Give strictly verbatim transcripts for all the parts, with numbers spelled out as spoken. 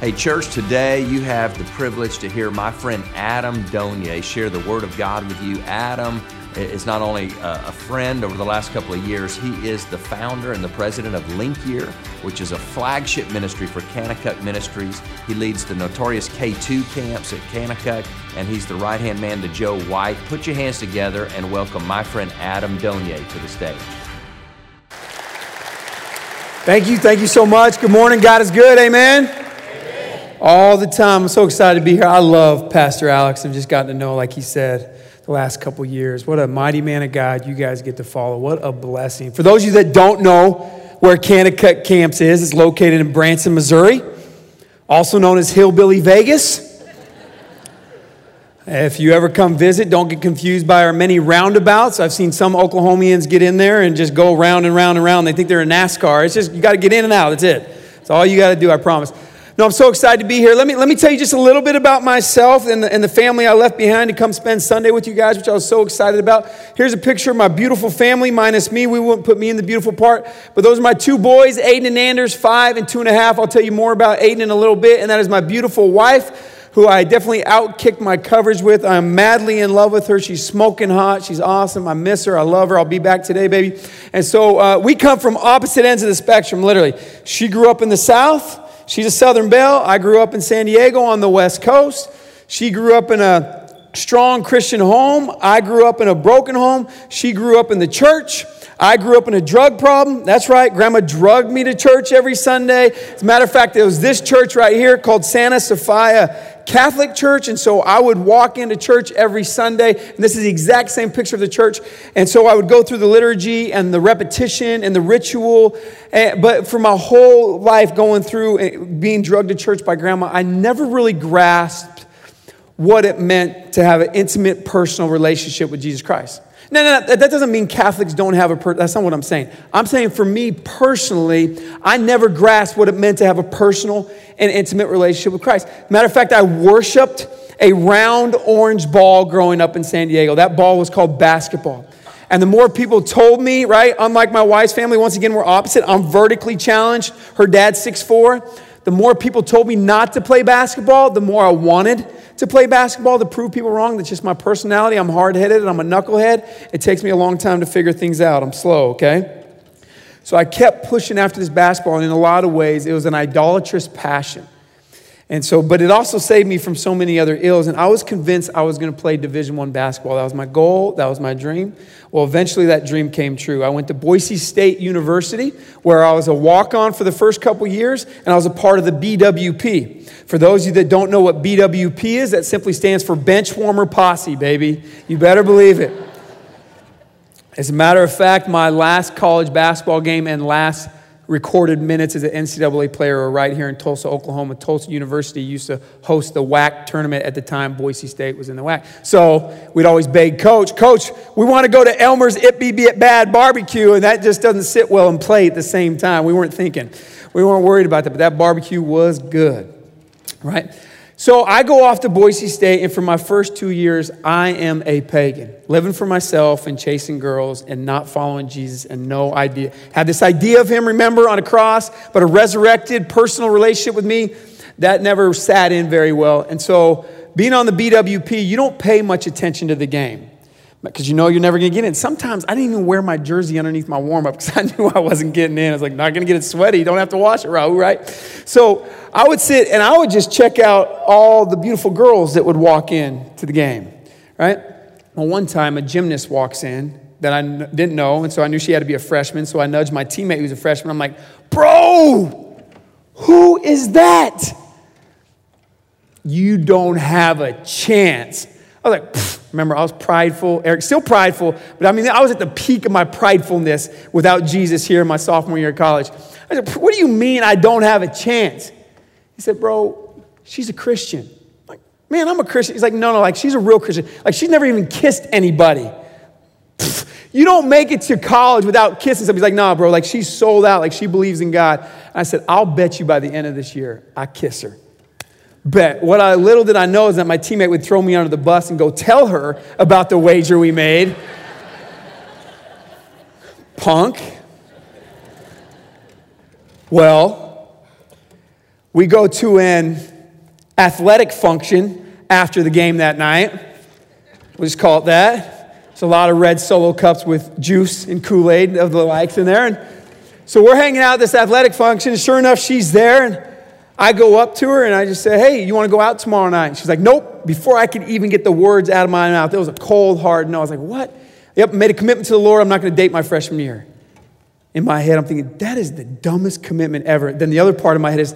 Hey, church, today you have the privilege to hear my friend Adam Donye share the Word of God with you. Adam is not only a friend over the last couple of years, he is the founder and the president of Link Year, which is a flagship ministry for Kanakuk Ministries. He leads the notorious K two camps at Kanakuk, and he's the right-hand man to Joe White. Put your hands together and welcome my friend Adam Donye to the stage. Thank you. Thank you so much. Good morning. God is good. Amen. All the time. I'm so excited to be here. I love Pastor Alex. I've just gotten to know, like he said, the last couple years. What a mighty man of God you guys get to follow. What a blessing. For those of you that don't know where Kanakuk Camps is, it's located in Branson, Missouri, also known as Hillbilly Vegas. If you ever come visit, don't get confused by our many roundabouts. I've seen some Oklahomians get in there and just go round and round and round. They think they're in NASCAR. It's just, you got to get in and out. That's it. That's all you got to do, I promise. No, I'm so excited to be here. Let me let me tell you just a little bit about myself and the, and the family I left behind to come spend Sunday with you guys, which I was so excited about. Here's a picture of my beautiful family, minus me. We wouldn't put me in the beautiful part. But those are my two boys, Aiden and Anders, five and two and a half. I'll tell you more about Aiden in a little bit. And that is my beautiful wife, who I definitely outkicked my coverage with. I'm madly in love with her. She's smoking hot. She's awesome. I miss her. I love her. I'll be back today, baby. And so uh, we come from opposite ends of the spectrum, literally. She grew up in the South. She's a Southern belle. I grew up in San Diego on the West Coast. She grew up in a strong Christian home. I grew up in a broken home. She grew up in the church. I grew up in a drug problem. That's right. Grandma drugged me to church every Sunday. As a matter of fact, it was this church right here called Santa Sophia Catholic Church. And so I would walk into church every Sunday. And this is the exact same picture of the church. And so I would go through the liturgy and the repetition and the ritual. And, but for my whole life going through being drugged to church by grandma, I never really grasped what it meant to have an intimate, personal relationship with Jesus Christ. No, no, no, that doesn't mean Catholics don't have a person. That's not what I'm saying. I'm saying for me personally, I never grasped what it meant to have a personal and intimate relationship with Christ. Matter of fact, I worshiped a round orange ball growing up in San Diego. That ball was called basketball. And the more people told me, right, unlike my wife's family, once again, we're opposite. I'm vertically challenged. Her dad's six foot four. The more people told me not to play basketball, the more I wanted to play basketball, to prove people wrong. That's just my personality. I'm hard-headed and I'm a knucklehead. It takes me a long time to figure things out. I'm slow, okay? So I kept pushing after this basketball, and in a lot of ways, it was an idolatrous passion. And so, but it also saved me from so many other ills, and I was convinced I was going to play Division One basketball. That was my goal. That was my dream. Well, eventually that dream came true. I went to Boise State University, where I was a walk-on for the first couple years, and I was a part of the B W P. For those of you that don't know what B W P is, that simply stands for Bench Warmer Posse, baby. You better believe it. As a matter of fact, my last college basketball game and last recorded minutes as an N C double A player right here in Tulsa, Oklahoma. Tulsa University used to host the W A C tournament at the time. Boise State was in the W A C. So we'd always beg coach, coach, we want to go to Elmer's It Be Bad Barbecue, and that just doesn't sit well and play at the same time. We weren't thinking. We weren't worried about that, but that barbecue was good, right? So I go off to Boise State, and for my first two years, I am a pagan, living for myself and chasing girls and not following Jesus and no idea. Had this idea of him, remember, on a cross, but a resurrected personal relationship with me, that never sat in very well. And so being on the B W P, you don't pay much attention to the game because you know you're never going to get in. Sometimes I didn't even wear my jersey underneath my warm-up because I knew I wasn't getting in. I was like, not going to get it sweaty. You don't have to wash it, Raul, right? So I would sit and I would just check out all the beautiful girls that would walk in to the game, right? Well, one time a gymnast walks in that I n- didn't know, and so I knew she had to be a freshman, so I nudged my teammate who's a freshman. I'm like, bro, who is that? You don't have a chance. I was like, pfft. Remember, I was prideful, Eric, still prideful, but I mean, I was at the peak of my pridefulness without Jesus here in my sophomore year of college. I said, what do you mean I don't have a chance? He said, bro, she's a Christian. I'm like, man, I'm a Christian. He's like, no, no, like she's a real Christian. Like she's never even kissed anybody. Pfft, you don't make it to college without kissing somebody. He's like, nah, bro, like she's sold out. Like she believes in God. And I said, I'll bet you by the end of this year, I kiss her. Bet. What I little did I know is that my teammate would throw me under the bus and go tell her about the wager we made. Punk. Well, We go to an athletic function after the game that night. We'll just call it that. It's a lot of red solo cups with juice and Kool-Aid of the likes in there. And so we're hanging out at this athletic function. Sure enough, she's there. And I go up to her and I just say, hey, you want to go out tomorrow night? And she's like, nope. Before I could even get the words out of my mouth, it was a cold, hard no. I was like, what? Yep, made a commitment to the Lord. I'm not going to date my freshman year. In my head, I'm thinking, that is the dumbest commitment ever. Then the other part of my head is,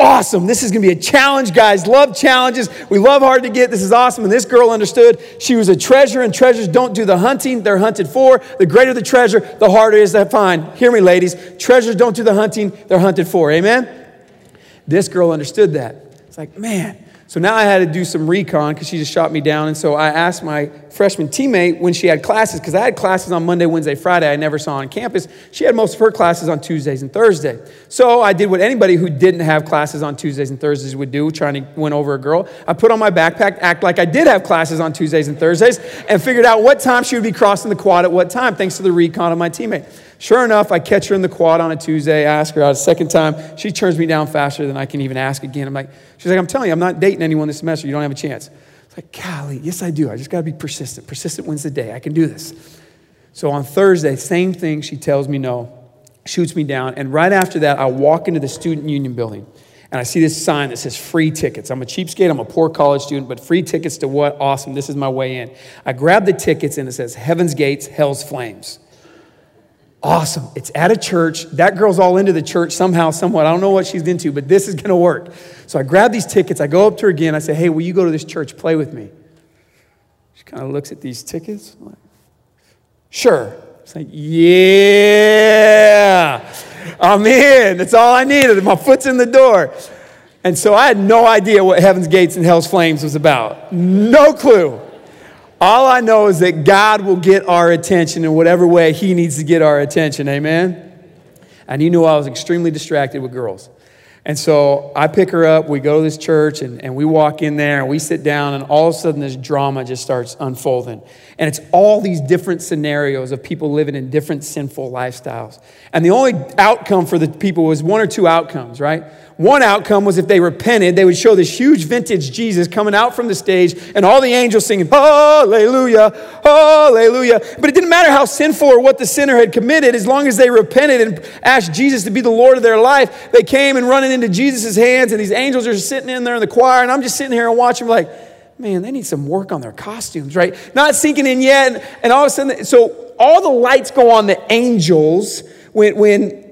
awesome. This is going to be a challenge, guys. Love challenges. We love hard to get. This is awesome. And this girl understood. She was a treasure, and treasures don't do the hunting. They're hunted for. The greater the treasure, the harder it is to find. Hear me, ladies. Treasures don't do the hunting. They're hunted for. Amen? This girl understood that. It's like, man. So now I had to do some recon because she just shot me down. And so I asked my freshman teammate when she had classes, because I had classes on Monday, Wednesday, Friday. I never saw on campus. She had most of her classes on Tuesdays and Thursdays. So I did what anybody who didn't have classes on Tuesdays and Thursdays would do, trying to win over a girl. I put on my backpack, act like I did have classes on Tuesdays and Thursdays, and figured out what time she would be crossing the quad at what time, thanks to the recon of my teammate. Sure enough, I catch her in the quad on a Tuesday, ask her out a second time. She turns me down faster than I can even ask again. I'm like, she's like, I'm telling you, I'm not dating anyone this semester. You don't have a chance. It's like, golly, yes, I do. I just got to be persistent. Persistent wins the day. I can do this. So on Thursday, same thing. She tells me no, shoots me down. And right after that, I walk into the student union building. And I see this sign that says free tickets. I'm a cheapskate. I'm a poor college student, but free tickets to what? Awesome. This is my way in. I grab the tickets, and it says Heaven's Gates, Hell's Flames. Awesome. It's at a church. That girl's all into the church somehow, somewhat. I don't know what she's into, but this is going to work. So I grab these tickets. I go up to her again. I say, hey, will you go to this church? Play with me. She kind of looks at these tickets. I'm like, sure. It's like, yeah, I'm in. That's all I needed. My foot's in the door. And so I had no idea what Heaven's Gates and Hell's Flames was about. No clue. All I know is that God will get our attention in whatever way he needs to get our attention. Amen? And you knew I was extremely distracted with girls. And so I pick her up. We go to this church, and, and we walk in there, and we sit down, and all of a sudden this drama just starts unfolding. And it's all these different scenarios of people living in different sinful lifestyles. And the only outcome for the people was one or two outcomes, right? One outcome was if they repented, they would show this huge vintage Jesus coming out from the stage and all the angels singing, hallelujah, hallelujah. But it didn't matter how sinful or what the sinner had committed, as long as they repented and asked Jesus to be the Lord of their life, they came and running into Jesus' hands, and these angels are sitting in there in the choir, and I'm just sitting here and watching like, man, they need some work on their costumes, right? Not sinking in yet. And, and all of a sudden, so all the lights go on the angels when when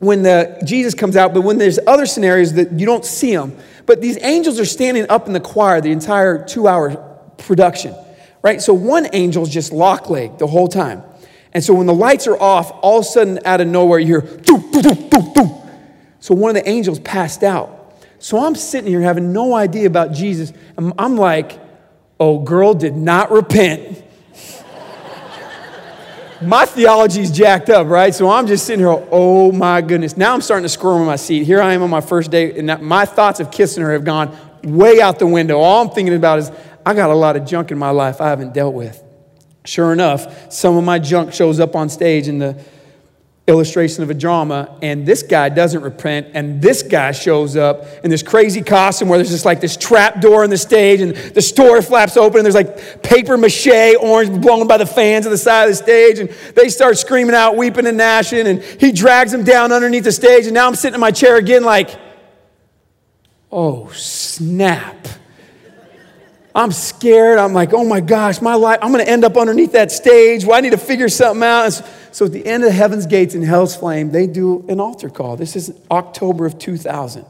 when the Jesus comes out, but when there's other scenarios that you don't see them. But these angels are standing up in the choir the entire two-hour production, right? So one angel's just lock-legged the whole time. And so when the lights are off, all of a sudden, out of nowhere, you hear, doop, doop, doop, doop, doop. So one of the angels passed out. So I'm sitting here having no idea about Jesus. I'm, I'm like, oh, girl did not repent. My theology's jacked up, right? So I'm just sitting here, oh my goodness. Now I'm starting to squirm in my seat. Here I am on my first date, and my thoughts of kissing her have gone way out the window. All I'm thinking about is, I got a lot of junk in my life I haven't dealt with. Sure enough, some of my junk shows up on stage in the illustration of a drama, and this guy doesn't repent, and this guy shows up in this crazy costume where there's just like this trap door in the stage, and the store flaps open, and there's like paper mache orange blown by the fans on the side of the stage, and they start screaming out, weeping and gnashing, and he drags them down underneath the stage, and now I'm sitting in my chair again like, oh snap. I'm scared. I'm like, oh my gosh, my life, I'm going to end up underneath that stage. Well, I need to figure something out. So, so at the end of Heaven's Gates and Hell's Flame, they do an altar call. This is October of two thousand.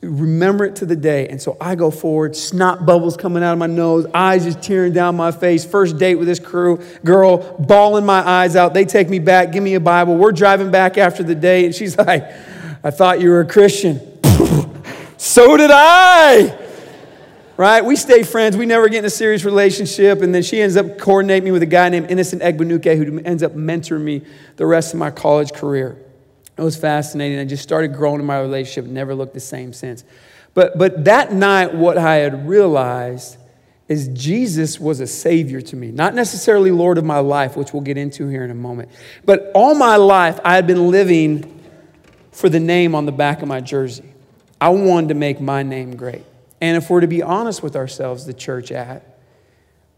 Remember it to the day. And so I go forward, snot bubbles coming out of my nose, eyes just tearing down my face. First date with this crew, girl, bawling my eyes out. They take me back, give me a Bible. We're driving back after the day. And she's like, I thought you were a Christian. So did I. Right? We stay friends. We never get in a serious relationship. And then she ends up coordinating me with a guy named Innocent Egbenuke, who ends up mentoring me the rest of my college career. It was fascinating. I just started growing in my relationship. Never looked the same since. But, but that night, what I had realized is Jesus was a savior to me. Not necessarily Lord of my life, which we'll get into here in a moment. But all my life, I had been living for the name on the back of my jersey. I wanted to make my name great. And if we're to be honest with ourselves, the church at,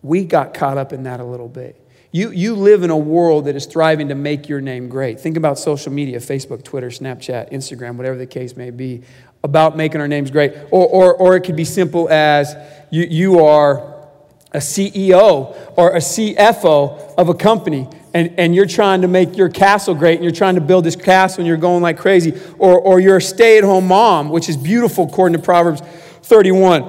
we got caught up in that a little bit. You, you live in a world that is thriving to make your name great. Think about social media, Facebook, Twitter, Snapchat, Instagram, whatever the case may be, about making our names great. Or, or, or it could be simple as you, you are a C E O or a C F O of a company, and, and you're trying to make your castle great, and you're trying to build this castle, and you're going like crazy. Or, or you're a stay-at-home mom, which is beautiful according to Proverbs thirty-one.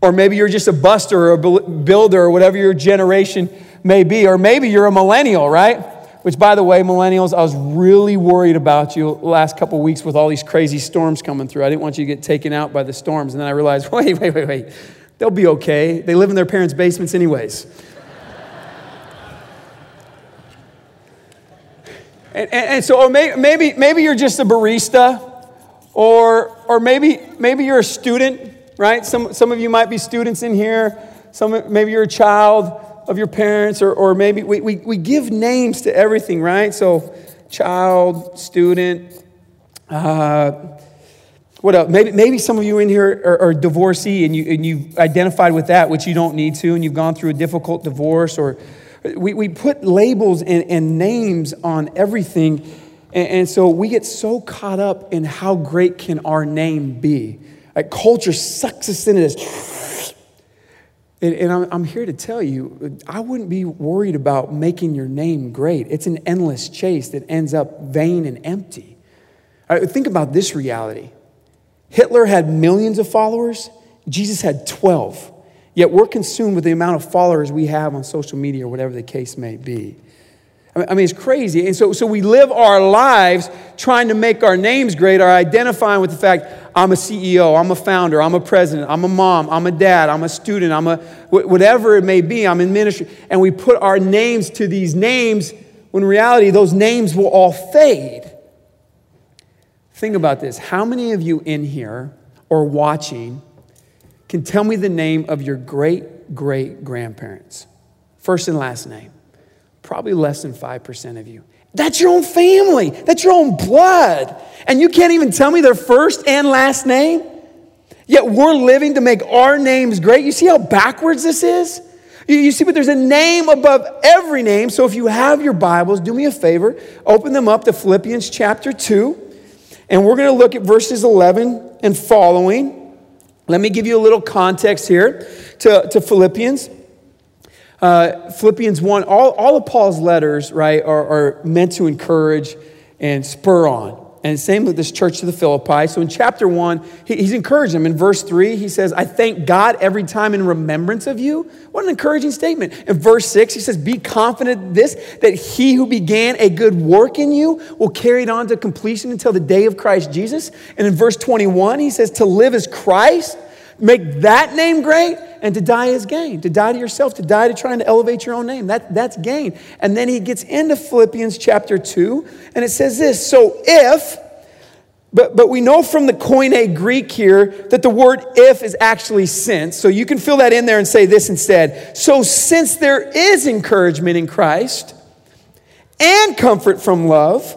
Or maybe you're just a buster or a builder or whatever your generation may be. Or maybe you're a millennial, right? Which, by the way, millennials, I was really worried about you the last couple of weeks with all these crazy storms coming through. I didn't want you to get taken out by the storms. And then I realized, wait, wait, wait, wait. They'll be okay. They live in their parents' basements anyways. and, and, and so or may, maybe maybe you're just a barista. Or or maybe maybe you're a student, right? Some some of you might be students in here. Some maybe you're a child of your parents, or, or maybe we, we, we give names to everything, right? So child, student, uh, what else? Maybe maybe some of you in here are, are divorcee and, you, and you've identified with that, which you don't need to, and you've gone through a difficult divorce. Or we, we put labels and, and names on everything, and, and so we get so caught up in how great can our name be. Like culture sucks us into this. And, and I'm, I'm here to tell you, I wouldn't be worried about making your name great. It's an endless chase that ends up vain and empty. All right, think about this reality. Hitler had millions of followers. Jesus had twelve. Yet we're consumed with the amount of followers we have on social media or whatever the case may be. I mean, it's crazy. And so, so we live our lives trying to make our names great, or identifying with the fact, I'm a C E O, I'm a founder, I'm a president, I'm a mom, I'm a dad, I'm a student, I'm a, whatever it may be, I'm in ministry. And we put our names to these names, when in reality, those names will all fade. Think about this. How many of you in here or watching can tell me the name of your great-great-grandparents? First and last name. Probably less than five percent of you. That's your own family. That's your own blood. And you can't even tell me their first and last name? Yet we're living to make our names great. You see how backwards this is? You, you see, but there's a name above every name. So if you have your Bibles, do me a favor. Open them up to Philippians chapter two. And we're going to look at verses eleven and following. Let me give you a little context here to, to Philippians. Uh, Philippians one, all, all of Paul's letters, right, are, are meant to encourage and spur on. And same with this church to the Philippi. So in chapter one, he, he's encouraging them. In verse three, he says, I thank God every time in remembrance of you. What an encouraging statement. In verse six, he says, be confident of this, that he who began a good work in you will carry it on to completion until the day of Christ Jesus. And in verse twenty-one, he says, to live is Christ, make that name great, and to die is gain. To die to yourself, to die to trying to elevate your own name. That, that's gain. And then he gets into Philippians chapter two, and it says this, so if, but, but we know from the Koine Greek here that the word if is actually since. So you can fill that in there and say this instead. So since there is encouragement in Christ and comfort from love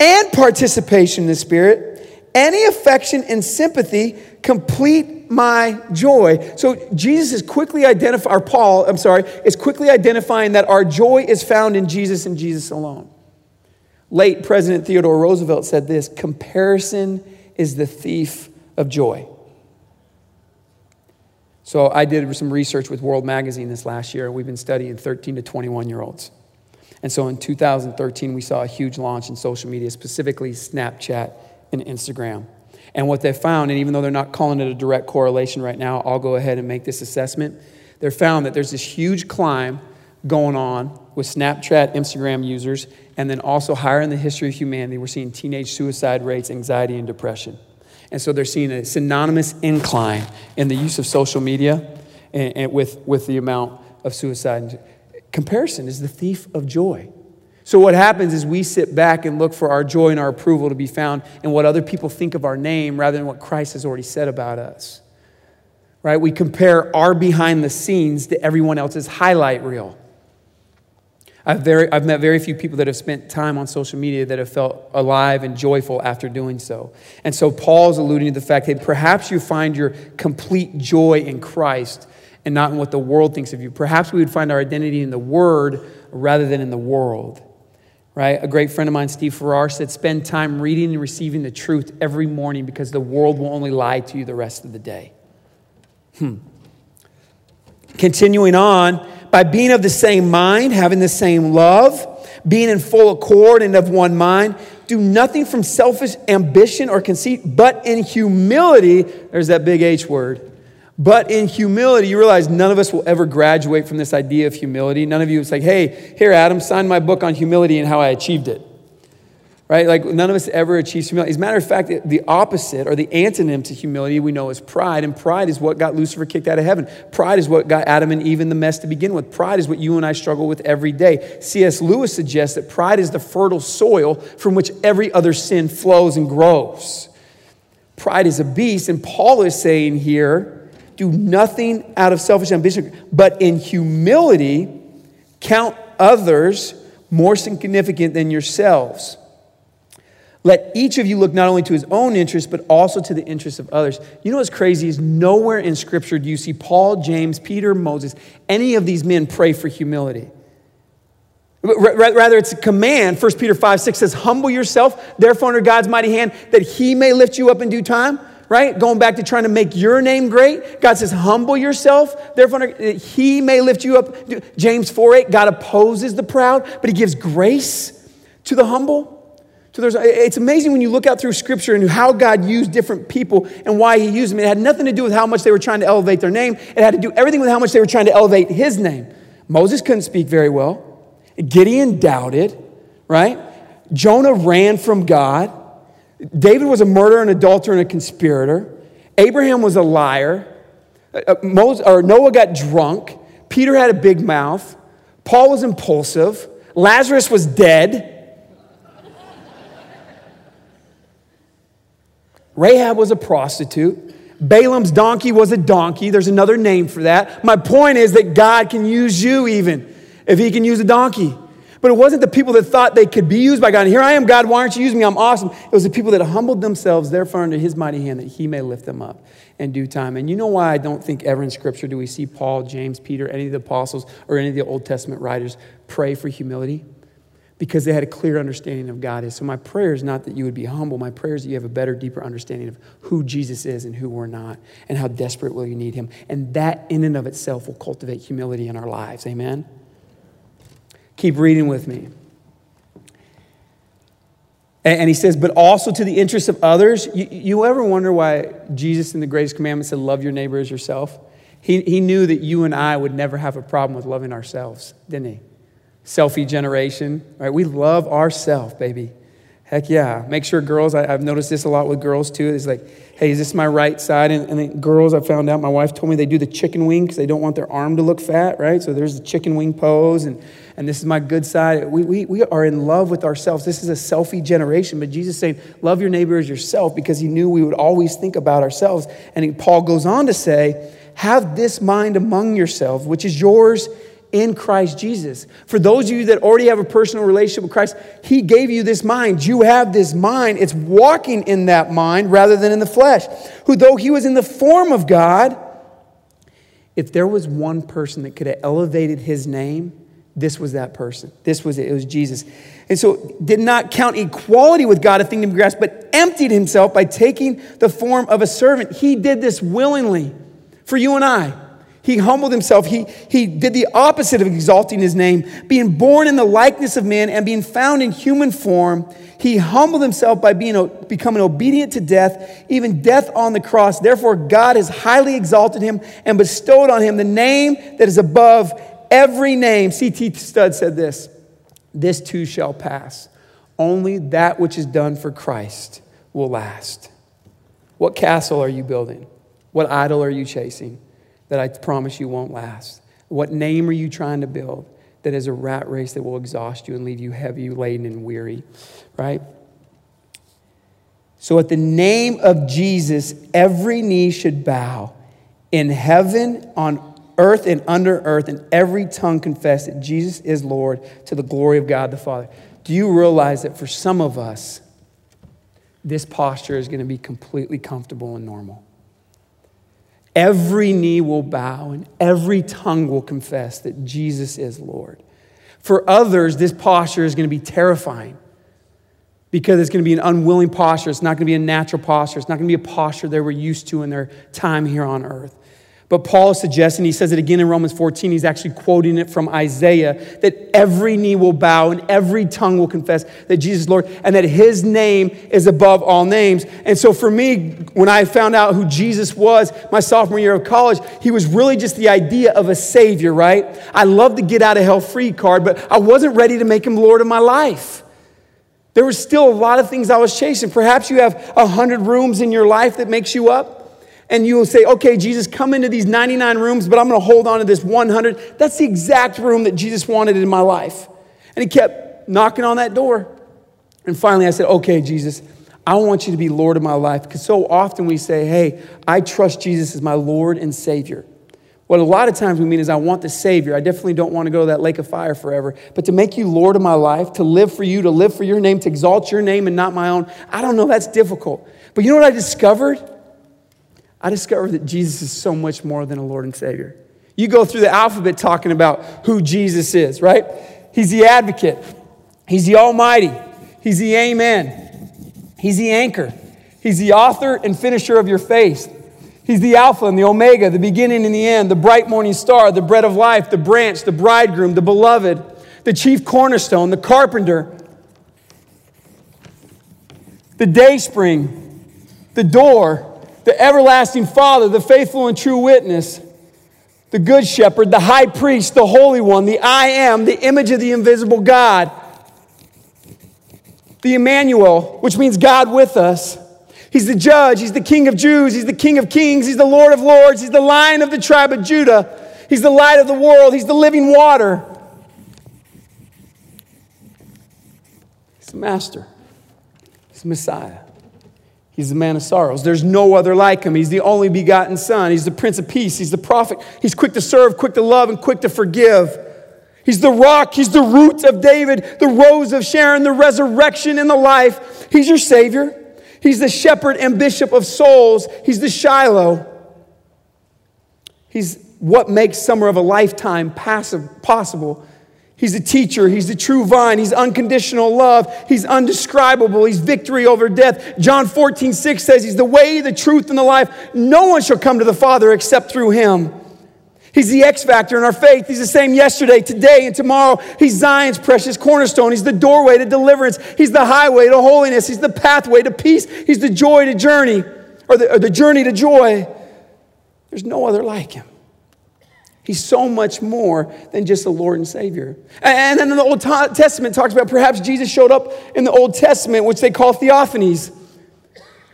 and participation in the Spirit, any affection and sympathy, complete my joy. So Jesus is quickly identifying, or Paul, I'm sorry, is quickly identifying that our joy is found in Jesus and Jesus alone. Late President Theodore Roosevelt said this, comparison is the thief of joy. So I did some research with World Magazine this last year, and we've been studying thirteen to twenty-one-year-olds. And so in two thousand thirteen, we saw a huge launch in social media, specifically Snapchat and Instagram. And what they found, and even though they're not calling it a direct correlation right now, I'll go ahead and make this assessment. They found that there's this huge climb going on with Snapchat, Instagram users, and then also higher in the history of humanity, we're seeing teenage suicide rates, anxiety, and depression. And so they're seeing a synonymous incline in the use of social media and, and with, with the amount of suicide. Comparison is the thief of joy. So what happens is we sit back and look for our joy and our approval to be found in what other people think of our name rather than what Christ has already said about us, right? We compare our behind the scenes to everyone else's highlight reel. I've, very, I've met very few people that have spent time on social media that have felt alive and joyful after doing so. And so Paul's alluding to the fact that perhaps you find your complete joy in Christ and not in what the world thinks of you. Perhaps we would find our identity in the Word rather than in the world. Right? A great friend of mine, Steve Farrar, said, spend time reading and receiving the truth every morning because the world will only lie to you the rest of the day. Hmm. Continuing on, by being of the same mind, having the same love, being in full accord and of one mind, do nothing from selfish ambition or conceit, but in humility, there's that big H word, but in humility, you realize none of us will ever graduate from this idea of humility. None of you is like, hey, here, Adam, sign my book on humility and how I achieved it. Right? Like none of us ever achieves humility. As a matter of fact, the opposite or the antonym to humility we know is pride. And pride is what got Lucifer kicked out of heaven. Pride is what got Adam and Eve in the mess to begin with. Pride is what you and I struggle with every day. C S Lewis suggests that pride is the fertile soil from which every other sin flows and grows. Pride is a beast. And Paul is saying here, do nothing out of selfish ambition, but in humility, count others more significant than yourselves. Let each of you look not only to his own interests, but also to the interests of others. You know what's crazy is nowhere in Scripture do you see Paul, James, Peter, Moses, any of these men pray for humility. Rather, it's a command. First Peter five six says, humble yourself, therefore, under God's mighty hand, that he may lift you up in due time. Right? Going back to trying to make your name great. God says, humble yourself, therefore, under, that he may lift you up. James four eight, God opposes the proud, but he gives grace to the humble. So there's, it's amazing when you look out through Scripture and how God used different people and why he used them. It had nothing to do with how much they were trying to elevate their name. It had to do everything with how much they were trying to elevate his name. Moses couldn't speak very well. Gideon doubted, right? Jonah ran from God. David was a murderer, an adulterer, and a conspirator. Abraham was a liar. Moses, or Noah got drunk. Peter had a big mouth. Paul was impulsive. Lazarus was dead. Rahab was a prostitute. Balaam's donkey was a donkey. There's another name for that. My point is that God can use you even if he can use a donkey. But it wasn't the people that thought they could be used by God. And here I am, God, why aren't you using me? I'm awesome. It was the people that humbled themselves, therefore, under his mighty hand, that he may lift them up in due time. And you know why I don't think ever in Scripture do we see Paul, James, Peter, any of the apostles, or any of the Old Testament writers pray for humility? Because they had a clear understanding of God is. So my prayer is not that you would be humble. My prayer is that you have a better, deeper understanding of who Jesus is and who we're not and how desperate will you need him. And that in and of itself will cultivate humility in our lives. Amen? Keep reading with me. And he says, but also to the interests of others. You, you ever wonder why Jesus in the greatest commandment said, love your neighbor as yourself? He, he knew that you and I would never have a problem with loving ourselves, didn't he? Selfie generation, right? We love ourselves, baby. Heck yeah. Make sure girls, I, I've noticed this a lot with girls too. It's like, hey, is this my right side? And, and then girls, I found out, my wife told me they do the chicken wing because they don't want their arm to look fat, right? So there's the chicken wing pose and, and this is my good side. We, we, we are in love with ourselves. This is a selfie generation, but Jesus saying, love your neighbor as yourself because he knew we would always think about ourselves. And he, Paul goes on to say, have this mind among yourselves, which is yours in Christ Jesus. For those of you that already have a personal relationship with Christ, he gave you this mind. You have this mind. It's walking in that mind rather than in the flesh. Who, though he was in the form of God, if there was one person that could have elevated his name, this was that person. This was it. It was Jesus. And so did not count equality with God a thing to be grasped, but emptied himself by taking the form of a servant. He did this willingly for you and I. He humbled himself. He, he did the opposite of exalting his name. Being born in the likeness of man and being found in human form, he humbled himself by being becoming obedient to death, even death on the cross. Therefore, God has highly exalted him and bestowed on him the name that is above every name. C T Studd said this, this too shall pass. Only that which is done for Christ will last. What castle are you building? What idol are you chasing that I promise you won't last? What name are you trying to build that is a rat race that will exhaust you and leave you heavy laden and weary, right? So at the name of Jesus, every knee should bow in heaven, on earth and under earth, and every tongue confess that Jesus is Lord to the glory of God the Father. Do you realize that for some of us, this posture is going to be completely comfortable and normal? Every knee will bow and every tongue will confess that Jesus is Lord. For others, this posture is going to be terrifying because it's going to be an unwilling posture. It's not going to be a natural posture. It's not going to be a posture they were used to in their time here on earth. But Paul is suggesting, he says it again in Romans fourteen, he's actually quoting it from Isaiah, that every knee will bow and every tongue will confess that Jesus is Lord and that his name is above all names. And so for me, when I found out who Jesus was my sophomore year of college, he was really just the idea of a savior, right? I loved the get out of hell free card, but I wasn't ready to make him Lord of my life. There was still a lot of things I was chasing. Perhaps you have a hundred rooms in your life that makes you up. And you will say, okay, Jesus, come into these ninety-nine rooms, but I'm going to hold on to this one hundred. That's the exact room that Jesus wanted in my life. And he kept knocking on that door. And finally I said, okay, Jesus, I want you to be Lord of my life. Because so often we say, hey, I trust Jesus as my Lord and Savior. What a lot of times we mean is I want the Savior. I definitely don't want to go to that lake of fire forever. But to make you Lord of my life, to live for you, to live for your name, to exalt your name and not my own, I don't know, that's difficult. But you know what I discovered? I discovered that Jesus is so much more than a Lord and Savior. You go through the alphabet talking about who Jesus is, right? He's the advocate. He's the almighty. He's the amen. He's the anchor. He's the author and finisher of your faith. He's the alpha and the omega, the beginning and the end, the bright morning star, the bread of life, the branch, the bridegroom, the beloved, the chief cornerstone, the carpenter, the day spring, the door, the everlasting Father, the faithful and true witness, the good shepherd, the high priest, the holy one, the I am, the image of the invisible God, the Emmanuel, which means God with us. He's the judge. He's the King of Jews. He's the King of Kings. He's the Lord of Lords. He's the Lion of the tribe of Judah. He's the light of the world. He's the living water. He's the Master. He's the Messiah. He's the man of sorrows. There's no other like him. He's the only begotten Son. He's the Prince of Peace. He's the prophet. He's quick to serve, quick to love, and quick to forgive. He's the rock. He's the root of David, the rose of Sharon, the resurrection and the life. He's your Savior. He's the shepherd and bishop of souls. He's the Shiloh. He's what makes summer of a lifetime possible. He's a teacher. He's the true vine. He's unconditional love. He's undescribable. He's victory over death. John fourteen six says he's the way, the truth, and the life. No one shall come to the Father except through him. He's the X factor in our faith. He's the same yesterday, today, and tomorrow. He's Zion's precious cornerstone. He's the doorway to deliverance. He's the highway to holiness. He's the pathway to peace. He's the joy to journey, or the, or the journey to joy. There's no other like him. He's so much more than just a Lord and Savior. And then the Old Testament talks about perhaps Jesus showed up in the Old Testament, which they call theophanies.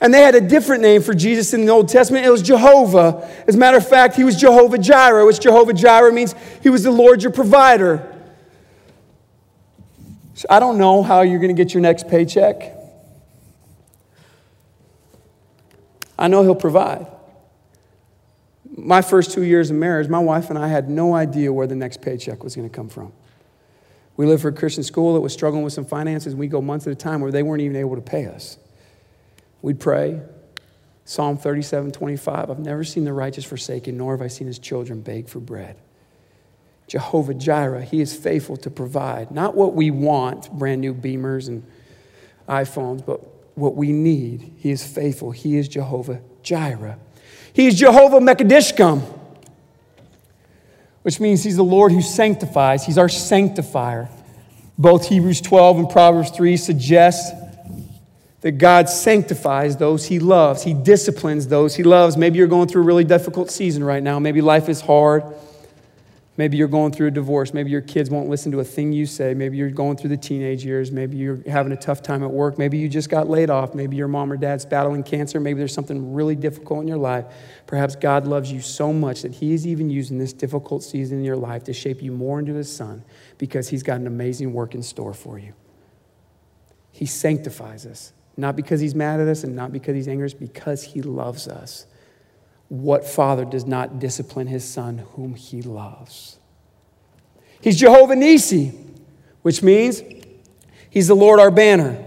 And they had a different name for Jesus in the Old Testament. It was Jehovah. As a matter of fact, he was Jehovah Jireh, which Jehovah Jireh means he was the Lord your provider. So I don't know how you're going to get your next paycheck. I know he'll provide. My first two years of marriage, my wife and I had no idea where the next paycheck was going to come from. We lived for a Christian school that was struggling with some finances. We'd go months at a time where they weren't even able to pay us. We'd pray. Psalm thirty-seven twenty-five, I've never seen the righteous forsaken, nor have I seen his children beg for bread. Jehovah Jireh, he is faithful to provide. Not what we want, brand new Beamers and iPhones, but what we need. He is faithful. He is Jehovah Jireh. He's Jehovah Mekadishkam, which means he's the Lord who sanctifies. He's our sanctifier. Both Hebrews twelve and Proverbs three suggest that God sanctifies those he loves. He disciplines those he loves. Maybe you're going through a really difficult season right now. Maybe life is hard. Maybe you're going through a divorce. Maybe your kids won't listen to a thing you say. Maybe you're going through the teenage years. Maybe you're having a tough time at work. Maybe you just got laid off. Maybe your mom or dad's battling cancer. Maybe there's something really difficult in your life. Perhaps God loves you so much that he is even using this difficult season in your life to shape you more into his son because he's got an amazing work in store for you. He sanctifies us, not because he's mad at us and not because he's angry, it's because he loves us. What father does not discipline his son whom he loves? He's Jehovah Nissi, which means he's the Lord our banner,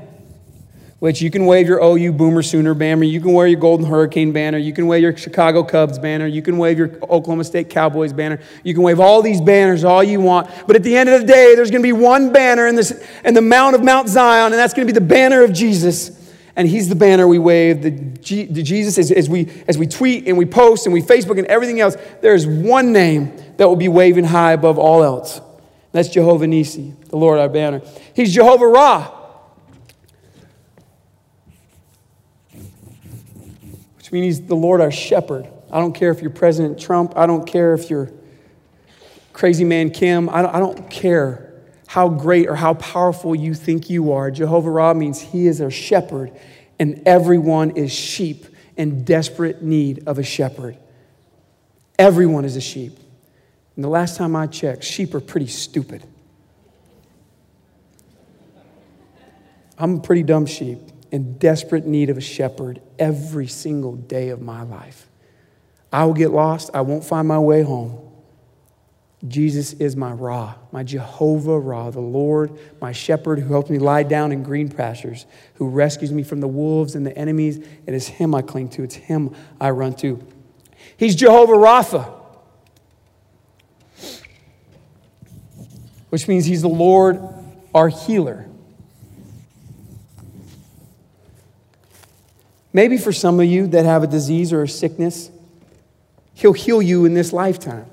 which you can wave your O U Boomer Sooner banner. You can wear your Golden Hurricane banner. You can wave your Chicago Cubs banner. You can wave your Oklahoma State Cowboys banner. You can wave all these banners all you want. But at the end of the day, there's going to be one banner in, this, in the Mount of Mount Zion, and that's going to be the banner of Jesus. And he's the banner we wave. The, G, the Jesus, as, as, we, as we tweet and we post and we Facebook and everything else, there's one name that will be waving high above all else. That's Jehovah Nissi, the Lord our banner. He's Jehovah Ra, which means he's the Lord our shepherd. I don't care if you're President Trump. I don't care if you're crazy man Kim. I don't, I don't care how great or how powerful you think you are. Jehovah Ra means he is our shepherd, and everyone is sheep in desperate need of a shepherd. Everyone is a sheep. And the last time I checked, sheep are pretty stupid. I'm a pretty dumb sheep in desperate need of a shepherd every single day of my life. I will get lost. I won't find my way home. Jesus is my Ra, my Jehovah Ra, the Lord, my shepherd who helps me lie down in green pastures, who rescues me from the wolves and the enemies. It is him I cling to. It's him I run to. He's Jehovah Rapha, which means he's the Lord, our healer. Maybe for some of you that have a disease or a sickness, he'll heal you in this lifetime.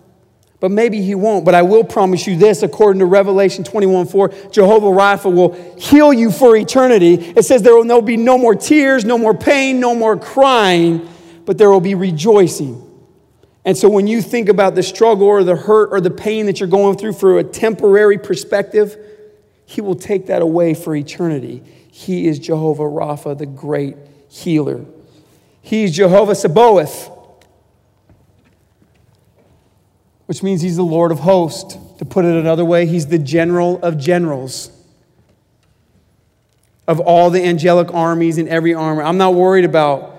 But maybe he won't. But I will promise you this, according to Revelation twenty-one four, Jehovah Rapha will heal you for eternity. It says there will be no more tears, no more pain, no more crying, but there will be rejoicing. And so when you think about the struggle or the hurt or the pain that you're going through for a temporary perspective, he will take that away for eternity. He is Jehovah Rapha, the great healer. He is Jehovah Sabaoth, which means he's the Lord of hosts. To put it another way, he's the general of generals of all the angelic armies in every armor. I'm not worried about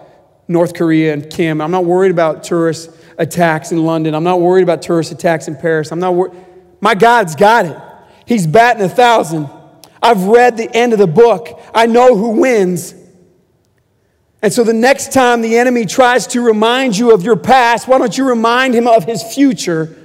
North Korea and Kim. I'm not worried about terrorist attacks in London. I'm not worried about terrorist attacks in Paris. I'm not worried. My God's got it. He's batting a thousand. I've read the end of the book. I know who wins. And so the next time the enemy tries to remind you of your past, why don't you remind him of his future?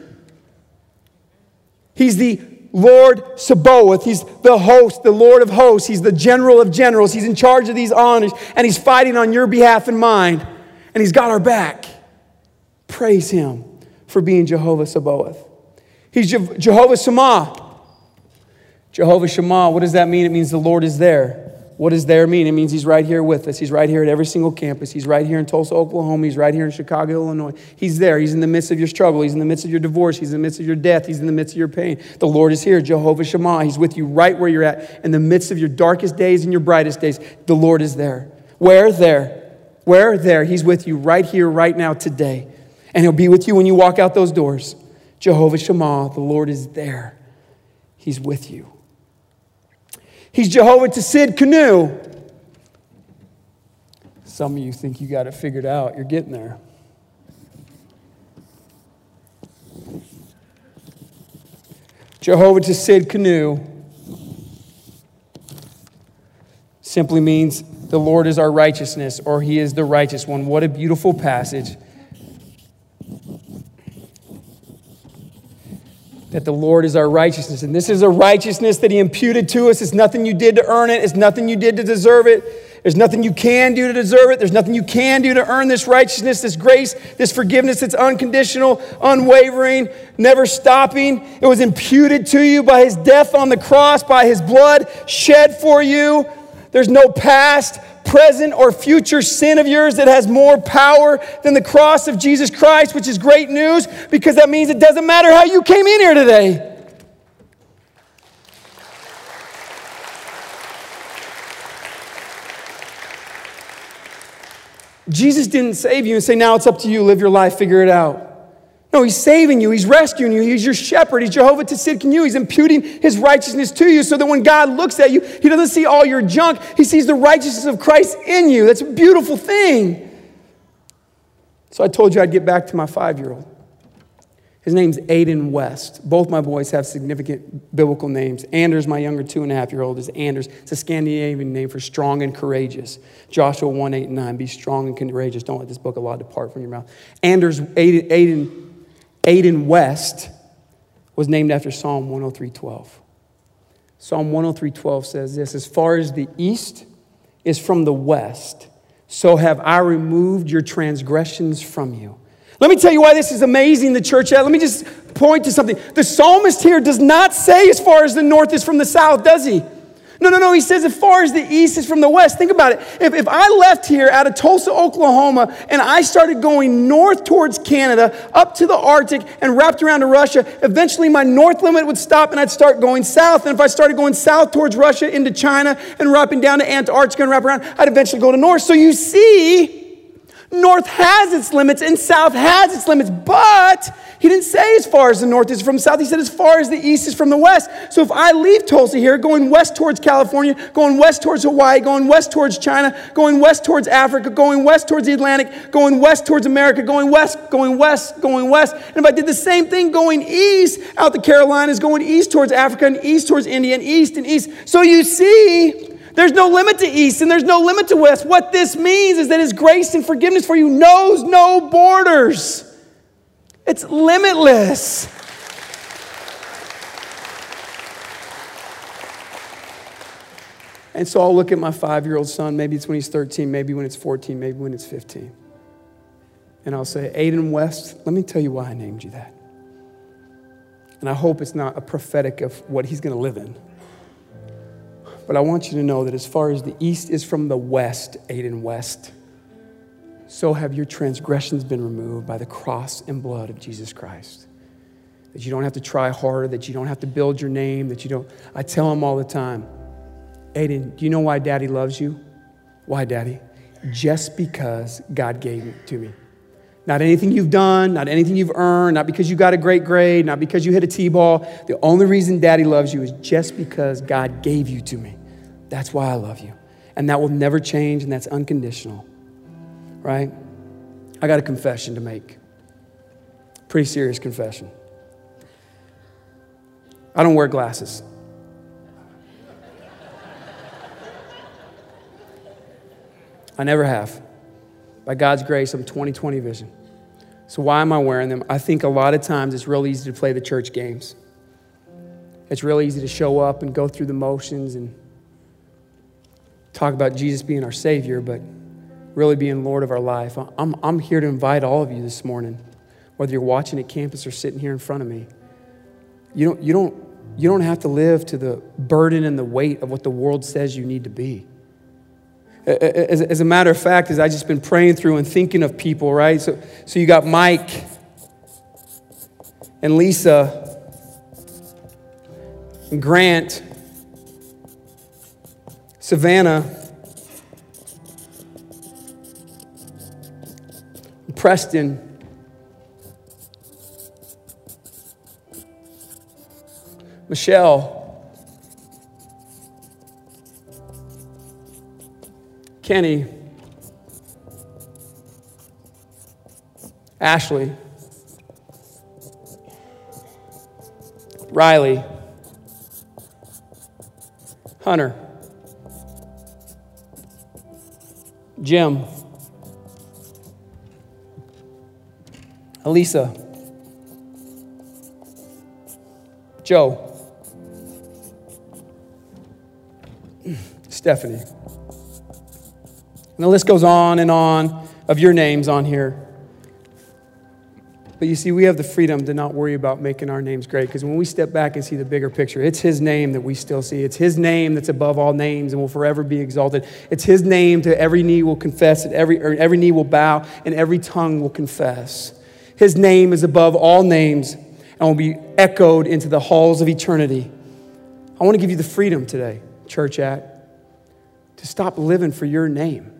He's the Lord Sabaoth. He's the host, the Lord of hosts. He's the general of generals. He's in charge of these honors, and he's fighting on your behalf and mine. And he's got our back. Praise him for being Jehovah Sabaoth. He's Je- Jehovah Shema. Jehovah Shema, what does that mean? It means the Lord is there. What does there mean? It means he's right here with us. He's right here at every single campus. He's right here in Tulsa, Oklahoma. He's right here in Chicago, Illinois. He's there. He's in the midst of your struggle. He's in the midst of your divorce. He's in the midst of your death. He's in the midst of your pain. The Lord is here, Jehovah Shammah. He's with you right where you're at. In the midst of your darkest days and your brightest days, the Lord is there. Where? There. Where? There. He's with you right here, right now, today. And he'll be with you when you walk out those doors. Jehovah Shammah, the Lord is there. He's with you. He's Jehovah Tsid Kenu. Some of you think you got it figured out. You're getting there. Jehovah Tsid Kenu simply means the Lord is our righteousness, or he is the righteous one. What a beautiful passage. That the Lord is our righteousness. And this is a righteousness that he imputed to us. It's nothing you did to earn it. It's nothing you did to deserve it. There's nothing you can do to deserve it. There's nothing you can do to earn this righteousness, this grace, this forgiveness that's unconditional, unwavering, never stopping. It was imputed to you by his death on the cross, by his blood shed for you. There's no past, present, or future sin of yours that has more power than the cross of Jesus Christ, which is great news, because that means it doesn't matter how you came in here today. Jesus didn't save you and say, now it's up to you, live your life, figure it out. No, he's saving you. He's rescuing you. He's your shepherd. He's Jehovah Tsidkenu. He's imputing his righteousness to you so that when God looks at you, he doesn't see all your junk. He sees the righteousness of Christ in you. That's a beautiful thing. So I told you I'd get back to my five-year-old. His name's Aiden West. Both my boys have significant biblical names. Anders, my younger two and a half year old, is Anders. It's a Scandinavian name for strong and courageous. Joshua one, eight, and nine, be strong and courageous. Don't let this book of law depart from your mouth. Anders, Aiden, Aiden, Aiden West was named after Psalm one oh three, twelve. Psalm one oh three, twelve says this, as far as the east is from the west, so have I removed your transgressions from you. Let me tell you why this is amazing, the church. Let me just point to something. The psalmist here does not say as far as the north is from the south, does he? No, no, no. He says as far as the east is from the west. Think about it. If, if I left here out of Tulsa, Oklahoma, and I started going north towards Canada, up to the Arctic, and wrapped around to Russia, eventually my north limit would stop and I'd start going south. And if I started going south towards Russia into China and wrapping down to Antarctica and wrap around, I'd eventually go to north. So you see, north has its limits and south has its limits, but he didn't say as far as the north is from the south. He said as far as the east is from the west. So if I leave Tulsa here, going west towards California, going west towards Hawaii, going west towards China, going west towards Africa, going west towards the Atlantic, going west towards America, going west, going west, going west. And if I did the same thing going east out the Carolinas, going east towards Africa and east towards India and east and east. So you see, there's no limit to east and there's no limit to west. What this means is that his grace and forgiveness for you knows no borders. It's limitless. And so I'll look at my five-year-old son. Maybe it's when he's thirteen, maybe when it's fourteen, maybe when it's fifteen. And I'll say, Aiden West, let me tell you why I named you that. And I hope it's not a prophetic of what he's going to live in. But I want you to know that as far as the east is from the west, Aiden West, so have your transgressions been removed by the cross and blood of Jesus Christ. That you don't have to try harder, that you don't have to build your name, that you don't. I tell him all the time, Aiden, do you know why Daddy loves you? Why, Daddy? Just because God gave it to me. Not anything you've done, not anything you've earned, not because you got a great grade, not because you hit a T-ball. The only reason Daddy loves you is just because God gave you to me. That's why I love you. And that will never change, and that's unconditional, right? I got a confession to make. Pretty serious confession. I don't wear glasses. I never have. By God's grace, I'm twenty twenty vision. So why am I wearing them? I think a lot of times it's real easy to play the church games. It's real easy to show up and go through the motions and talk about Jesus being our Savior, but really being Lord of our life. I'm, I'm here to invite all of you this morning, whether you're watching at campus or sitting here in front of me. You don't, you don't, you don't have to live to the burden and the weight of what the world says you need to be. As, as a matter of fact, as I've just been praying through and thinking of people, right? So, so you got Mike and Lisa and Grant, Savannah, and Preston, Michelle, Kenny, Ashley, Riley, Hunter, Jim, Elisa, Joe, Stephanie. And the list goes on and on of your names on here. But you see, we have the freedom to not worry about making our names great, because when we step back and see the bigger picture, it's his name that we still see. It's his name that's above all names and will forever be exalted. It's his name to every knee will confess, and every, or every knee will bow, and every tongue will confess. His name is above all names and will be echoed into the halls of eternity. I want to give you the freedom today, Church At, to stop living for your name.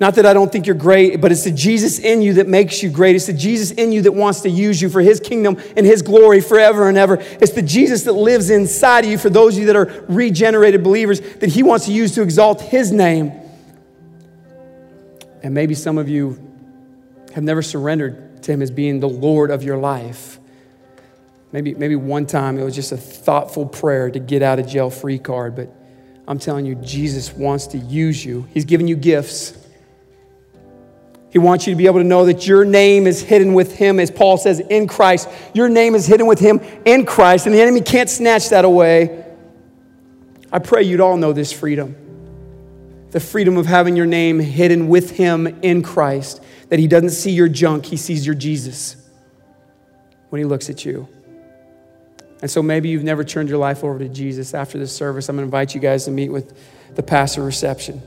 Not that I don't think you're great, but it's the Jesus in you that makes you great. It's the Jesus in you that wants to use you for his kingdom and his glory forever and ever. It's the Jesus that lives inside of you, for those of you that are regenerated believers, that he wants to use to exalt his name. And maybe some of you have never surrendered to him as being the Lord of your life. Maybe, maybe one time it was just a thoughtful prayer to get out of jail free card, but I'm telling you, Jesus wants to use you. He's given you gifts. He wants you to be able to know that your name is hidden with him, as Paul says, in Christ. Your name is hidden with him in Christ, and the enemy can't snatch that away. I pray you'd all know this freedom. The freedom of having your name hidden with him in Christ, that he doesn't see your junk, he sees your Jesus when he looks at you. And so maybe you've never turned your life over to Jesus. After this service, I'm gonna invite you guys to meet with the pastor reception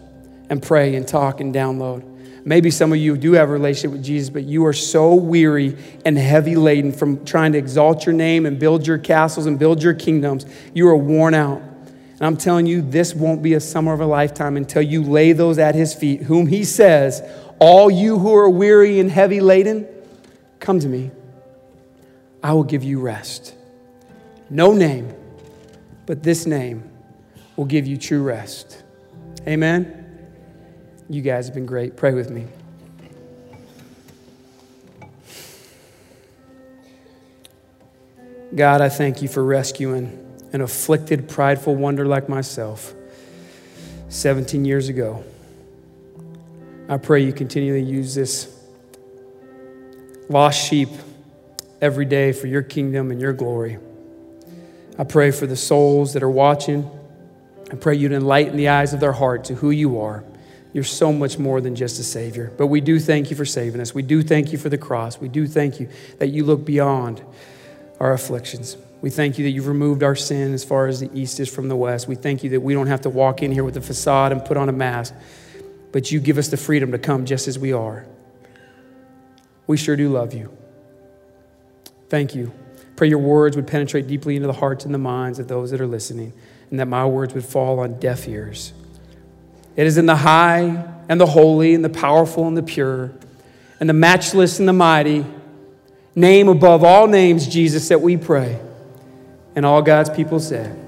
and pray and talk and download. Maybe some of you do have a relationship with Jesus, but you are so weary and heavy laden from trying to exalt your name and build your castles and build your kingdoms. You are worn out. And I'm telling you, this won't be a summer of a lifetime until you lay those at his feet, whom he says, all you who are weary and heavy laden, come to me. I will give you rest. No name, but this name will give you true rest. Amen. You guys have been great. Pray with me. God, I thank you for rescuing an afflicted, prideful wonder like myself seventeen years ago. I pray you continually use this lost sheep every day for your kingdom and your glory. I pray for the souls that are watching. I pray you'd enlighten the eyes of their heart to who you are. You're so much more than just a Savior. But we do thank you for saving us. We do thank you for the cross. We do thank you that you look beyond our afflictions. We thank you that you've removed our sin as far as the east is from the west. We thank you that we don't have to walk in here with a facade and put on a mask, but you give us the freedom to come just as we are. We sure do love you. Thank you. Pray your words would penetrate deeply into the hearts and the minds of those that are listening, and that my words would fall on deaf ears. It is in the high and the holy and the powerful and the pure and the matchless and the mighty name above all names, Jesus, that we pray. And all God's people said.